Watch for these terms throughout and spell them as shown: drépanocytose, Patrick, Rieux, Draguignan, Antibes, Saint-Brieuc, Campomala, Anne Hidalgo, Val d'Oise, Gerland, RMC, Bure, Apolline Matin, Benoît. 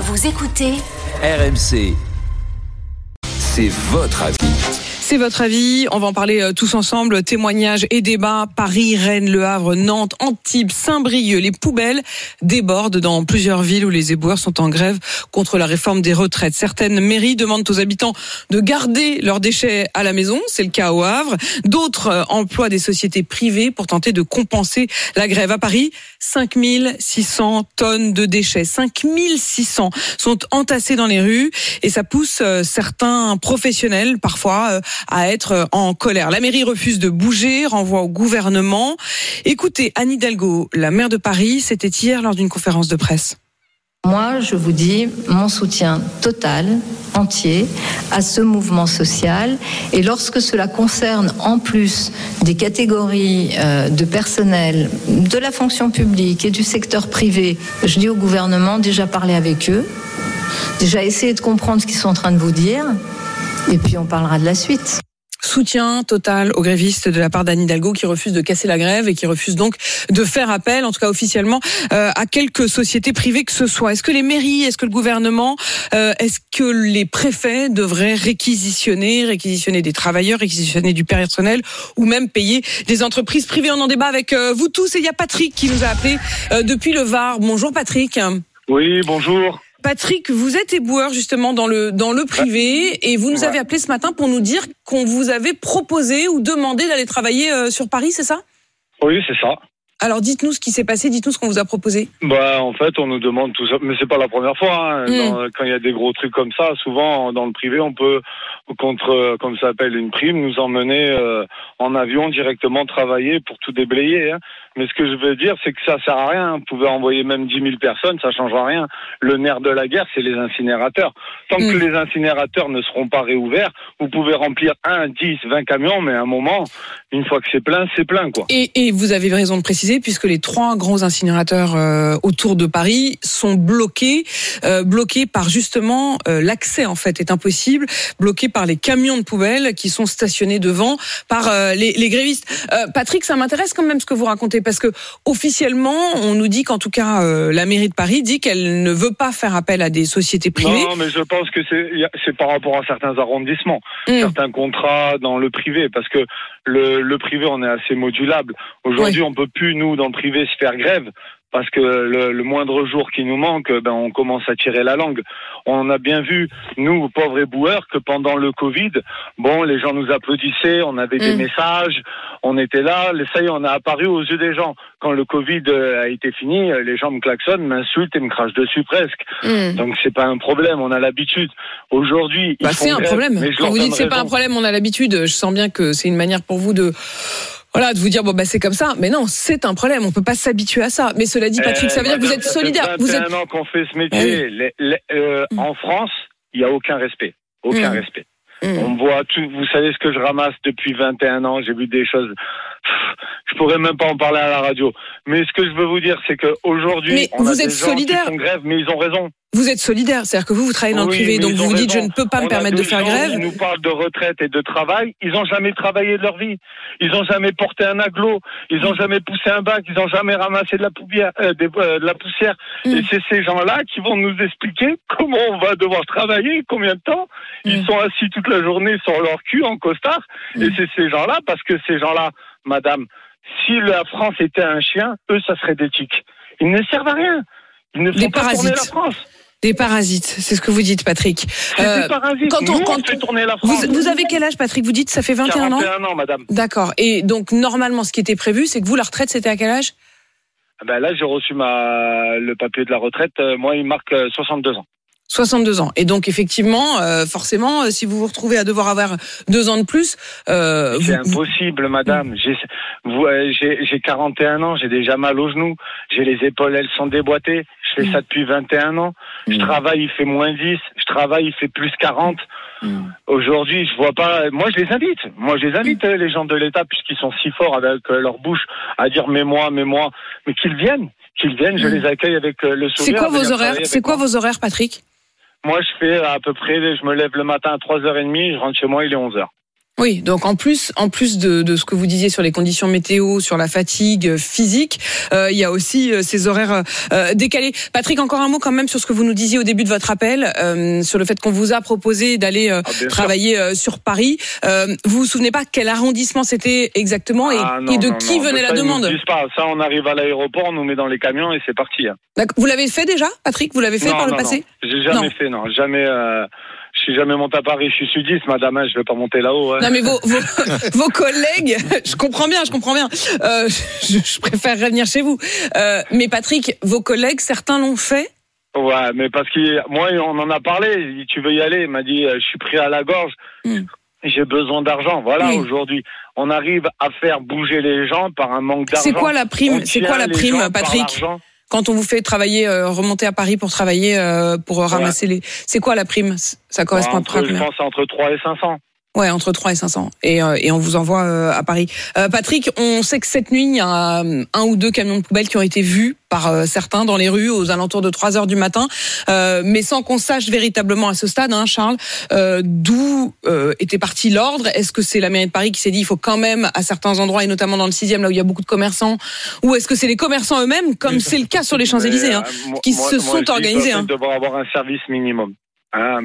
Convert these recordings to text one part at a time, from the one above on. Vous écoutez RMC. C'est votre avis. C'est votre avis, on va en parler tous ensemble, témoignages et débats, Paris, Rennes, Le Havre, Nantes, Antibes, Saint-Brieuc, les poubelles débordent dans plusieurs villes où les éboueurs sont en grève contre la réforme des retraites. Certaines mairies demandent aux habitants de garder leurs déchets à la maison, c'est le cas au Havre. D'autres emploient des sociétés privées pour tenter de compenser la grève. À Paris, 5600 tonnes de déchets, 5600 sont entassées dans les rues et ça pousse certains professionnels parfois à être en colère. La mairie refuse de bouger, renvoie au gouvernement. Écoutez, Anne Hidalgo, la maire de Paris, c'était hier lors d'une conférence de presse. Moi, je vous dis mon soutien total, entier, à ce mouvement social. Et lorsque cela concerne en plus des catégories de personnel, de la fonction publique et du secteur privé, je dis au gouvernement, déjà parler avec eux, déjà essayer de comprendre ce qu'ils sont en train de vous dire. Et puis on parlera de la suite. Soutien total aux grévistes de la part d'Anne Hidalgo qui refuse de casser la grève et qui refuse donc de faire appel, en tout cas officiellement, à quelques sociétés privées que ce soit. Est-ce que les mairies, est-ce que le gouvernement, est-ce que les préfets devraient réquisitionner des travailleurs, réquisitionner du personnel ou même payer des entreprises privées? On en débat avec vous tous et il y a Patrick qui nous a appelé depuis le Var. Bonjour Patrick. Oui, bonjour. Patrick, vous êtes éboueur justement dans le privé et vous nous avez appelé ce matin pour nous dire qu'on vous avait proposé ou demandé d'aller travailler sur Paris, c'est ça ? Oui, c'est ça. Alors dites-nous ce qui s'est passé, dites-nous ce qu'on vous a proposé. En fait, on nous demande tout ça, mais c'est pas la première fois. Quand il y a des gros trucs comme ça, souvent dans le privé, on peut, contre, comme ça s'appelle, une prime, nous emmener en avion directement travailler pour tout déblayer. Mais ce que je veux dire, c'est que ça sert à rien. Vous pouvez envoyer même 10 000 personnes, ça changera rien. Le nerf de la guerre, c'est les incinérateurs. Tant que les incinérateurs ne seront pas réouverts, vous pouvez remplir 1, 10, 20 camions, mais à un moment, une fois que c'est plein, quoi. Et vous avez raison de préciser, puisque les trois gros incinérateurs autour de Paris sont bloqués par justement l'accès, en fait, est impossible, bloqués par les camions de poubelle qui sont stationnés devant par les grévistes. Patrick, ça m'intéresse quand même ce que vous racontez. Parce que officiellement, on nous dit qu'en tout cas, la mairie de Paris dit qu'elle ne veut pas faire appel à des sociétés privées. Non, mais je pense que c'est par rapport à certains arrondissements, certains contrats dans le privé, parce que le privé, on est assez modulable. Aujourd'hui, on peut plus, nous, dans le privé, se faire grève. Parce que le moindre jour qui nous manque, on commence à tirer la langue. On a bien vu, nous, pauvres éboueurs, que pendant le Covid, les gens nous applaudissaient, on avait des messages, on était là, ça y est, on a apparu aux yeux des gens. Quand le Covid a été fini, les gens me klaxonnent, m'insultent et me crachent dessus presque. Donc c'est pas un problème, on a l'habitude. Aujourd'hui, ils font grève, problème. Mais quand vous dites c'est pas un problème, on a l'habitude, je sens bien que c'est une manière pour vous de... Voilà, de vous dire c'est comme ça, mais non, c'est un problème, on peut pas s'habituer à ça. Mais cela dit, Patrick, ça veut dire que vous êtes solidaire. Vous êtes... ans qu'on fait ce métier. En France, il y a aucun respect, aucun respect. On voit tout. Vous savez ce que je ramasse depuis 21 ans. J'ai vu des choses. Je pourrais même pas en parler à la radio. Mais ce que je veux vous dire, c'est que aujourd'hui, on a des gens qui font grève, mais ils ont raison. Vous êtes solidaire, c'est-à-dire que vous travaillez dans le privé, donc vous dites je ne peux pas me permettre de faire grève. Ils nous parlent de retraite et de travail, ils n'ont jamais travaillé de leur vie, ils n'ont jamais porté un aglo, ils n'ont jamais poussé un bac, ils n'ont jamais ramassé de la poussière. Et c'est ces gens-là qui vont nous expliquer comment on va devoir travailler, combien de temps. Ils sont assis toute la journée sur leur cul en costard. Et c'est ces gens-là, parce que ces gens-là, madame, si la France était un chien, eux, ça serait des tiques. Ils ne servent à rien. Ils ne font pas tourner la France. Des parasites, c'est ce que vous dites, Patrick. Des parasites. Quand on fait tourner la France. Vous avez quel âge, Patrick ? Vous dites ça fait 21 ans ? 41 ans, madame. D'accord. Et donc, normalement, ce qui était prévu, c'est que vous, la retraite, c'était à quel âge ? Là, j'ai reçu le papier de la retraite. Moi, il marque 62 ans. 62 ans. Et donc, effectivement, forcément, si vous vous retrouvez à devoir avoir 2 ans de plus... c'est impossible, madame. J'ai 41 ans, j'ai déjà mal aux genoux. J'ai les épaules, elles sont déboîtées. Je fais ça depuis 21 ans. Je travaille, il fait moins 10. Je travaille, il fait plus 40. Aujourd'hui, je vois pas... Moi, je les invite, les gens de l'État, puisqu'ils sont si forts avec leur bouche, à dire « mais moi, mais moi ». Mais qu'ils viennent, je les accueille avec le sourire. C'est quoi vos horaires, Patrick ? Moi, je me lève le matin à 3h30, je rentre chez moi, il est 11h. Oui, donc en plus de ce que vous disiez sur les conditions météo, sur la fatigue physique, il y a aussi ces horaires décalés. Patrick, encore un mot quand même sur ce que vous nous disiez au début de votre appel, sur le fait qu'on vous a proposé d'aller travailler sur Paris. Vous vous souvenez pas quel arrondissement c'était exactement et de qui venait la demande ? Ça, on arrive à l'aéroport, on nous met dans les camions et c'est parti. D'accord. Vous l'avez fait déjà, Patrick ? Vous l'avez fait passé ? J'ai jamais fait. Je suis jamais monté à Paris, je suis sudiste, madame, je vais pas monter là-haut. Hein. Non mais vos collègues, je comprends bien. Je préfère revenir chez vous. Mais Patrick, vos collègues, certains l'ont fait. Ouais, mais parce que moi, on en a parlé. Il dit, tu veux y aller ? Il m'a dit, je suis pris à la gorge. J'ai besoin d'argent. Voilà, Aujourd'hui, on arrive à faire bouger les gens par un manque d'argent. C'est quoi la prime, Patrick ? Quand on vous fait travailler, remonter à Paris pour travailler, pour ramasser les... C'est quoi la prime ? Ça correspond à quoi ? Je pense entre 3 et 500. Ouais, entre 3 et 500. Et on vous envoie à Paris. Patrick, on sait que cette nuit, il y a un ou deux camions de poubelle qui ont été vus par certains dans les rues aux alentours de 3h du matin. Mais sans qu'on sache véritablement à ce stade, hein, Charles, d'où était parti l'ordre. Est-ce que c'est la mairie de Paris qui s'est dit il faut quand même, à certains endroits, et notamment dans le 6e, là où il y a beaucoup de commerçants, ou est-ce que c'est les commerçants eux-mêmes, comme c'est le cas sur les Champs-Élysées, qui se sont organisés. Ils devraient avoir un service minimum. On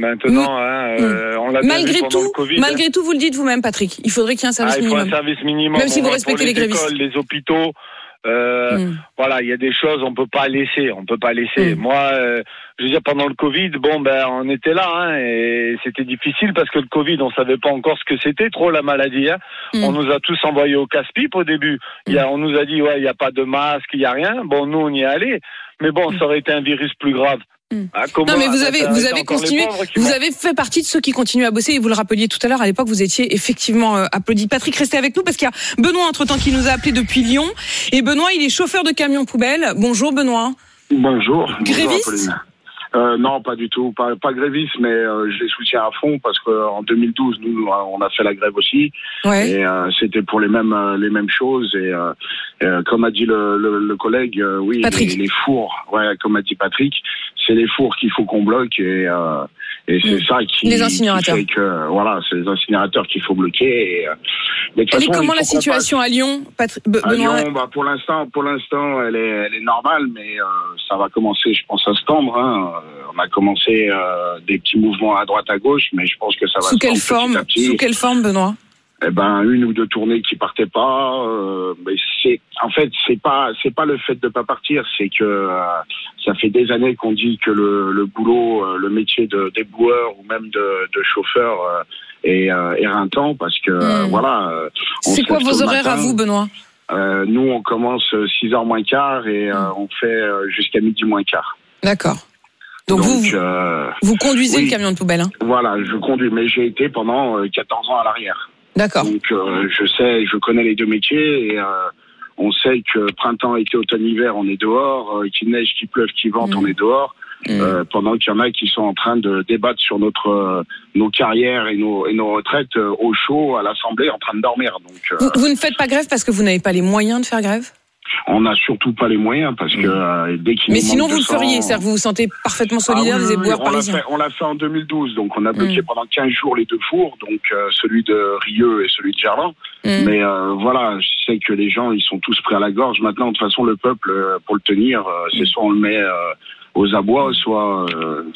l'a malgré tout, le Covid, malgré tout, vous le dites vous-même, Patrick. Il faudrait qu'il y ait un service minimum. Il faut un service minimum. Même si vous respectez les grévistes. Écoles, les hôpitaux, voilà, il y a des choses on peut pas laisser. Moi, je veux dire, pendant le Covid, on était là, et c'était difficile parce que le Covid, on savait pas encore ce que c'était trop la maladie. On nous a tous envoyés au casse-pipe au début. On nous a dit il y a pas de masque, il y a rien. Nous on y est allés, mais ça aurait été un virus plus grave. Non mais vous avez continué, vous avez fait partie de ceux qui continuent à bosser et vous le rappeliez tout à l'heure, à l'époque vous étiez effectivement applaudi. Patrick, restez avec nous parce qu'il y a Benoît entre-temps qui nous a appelé depuis Lyon et Benoît il est chauffeur de camion poubelle. Bonjour Benoît. Bonjour. Gréviste ? Non, pas du tout, pas gréviste, mais je les soutiens à fond parce que en 2012, nous, on a fait la grève aussi, et c'était pour les mêmes choses. Et comme a dit le collègue, les fours, comme a dit Patrick, c'est les fours qu'il faut qu'on bloque et c'est ça qui fait que voilà, c'est les incinérateurs qu'il faut bloquer. Et comment la situation à Lyon, Benoît ? Lyon, pour l'instant, elle est normale, mais ça va commencer, je pense, à se tendre. On a commencé des petits mouvements à droite à gauche, mais je pense que ça va. Sous quelle forme, Benoît ? Une ou deux tournées qui partaient pas. Mais c'est pas le fait de pas partir, c'est que ça fait des années qu'on dit que le boulot, le métier d'éboueur ou même de chauffeur est éreintant parce que voilà. C'est quoi vos horaires à vous, Benoît ? Nous, on commence 6h moins quart et on fait jusqu'à 12h moins quart. D'accord. Donc vous conduisez le camion de poubelle, Voilà, je conduis, mais j'ai été pendant 14 ans à l'arrière. D'accord. Donc je connais les deux métiers et on sait que printemps, été, automne, hiver, on est dehors, qu'il neige, qu'il pleuve, qu'il vente, on est dehors. Pendant qu'il y en a qui sont en train de débattre sur nos carrières et nos retraites au chaud à l'Assemblée en train de dormir. Donc vous ne faites pas grève parce que vous n'avez pas les moyens de faire grève ? On n'a surtout pas les moyens parce que dès qu'il nous manque 200... Mais sinon vous le feriez, c'est-à-dire que vous vous sentez parfaitement solidaire des éboueurs parisiens. On l'a fait en 2012, donc on a bloqué pendant 15 jours les deux fours, donc celui de Rieux et celui de Gerland. Mais voilà, je sais que les gens, ils sont tous pris à la gorge. Maintenant, de toute façon, le peuple, pour le tenir, c'est soit on le met aux abois, soit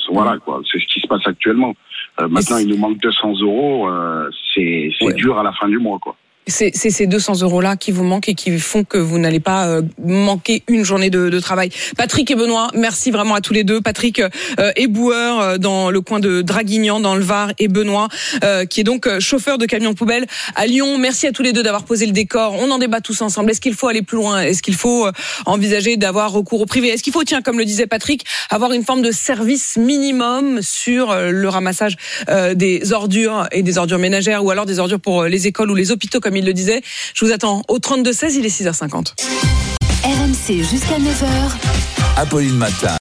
voilà quoi. C'est ce qui se passe actuellement. Maintenant, il nous manque 200 €, c'est dur à la fin du mois quoi. C'est ces 200 € là qui vous manquent et qui font que vous n'allez pas manquer une journée de travail. Patrick et Benoît, merci vraiment à tous les deux. Patrick éboueur dans le coin de Draguignan, dans le Var, et Benoît qui est donc chauffeur de camion poubelle à Lyon. Merci à tous les deux d'avoir posé le décor. On en débat tous ensemble. Est-ce qu'il faut aller plus loin ? Est-ce qu'il faut envisager d'avoir recours au privé ? Est-ce qu'il faut, comme le disait Patrick, avoir une forme de service minimum sur le ramassage des ordures et des ordures ménagères ou alors des ordures pour les écoles ou les hôpitaux comme il le disait. Je vous attends au 32-16, il est 6h50. RMC jusqu'à 9h. Apolline Matin.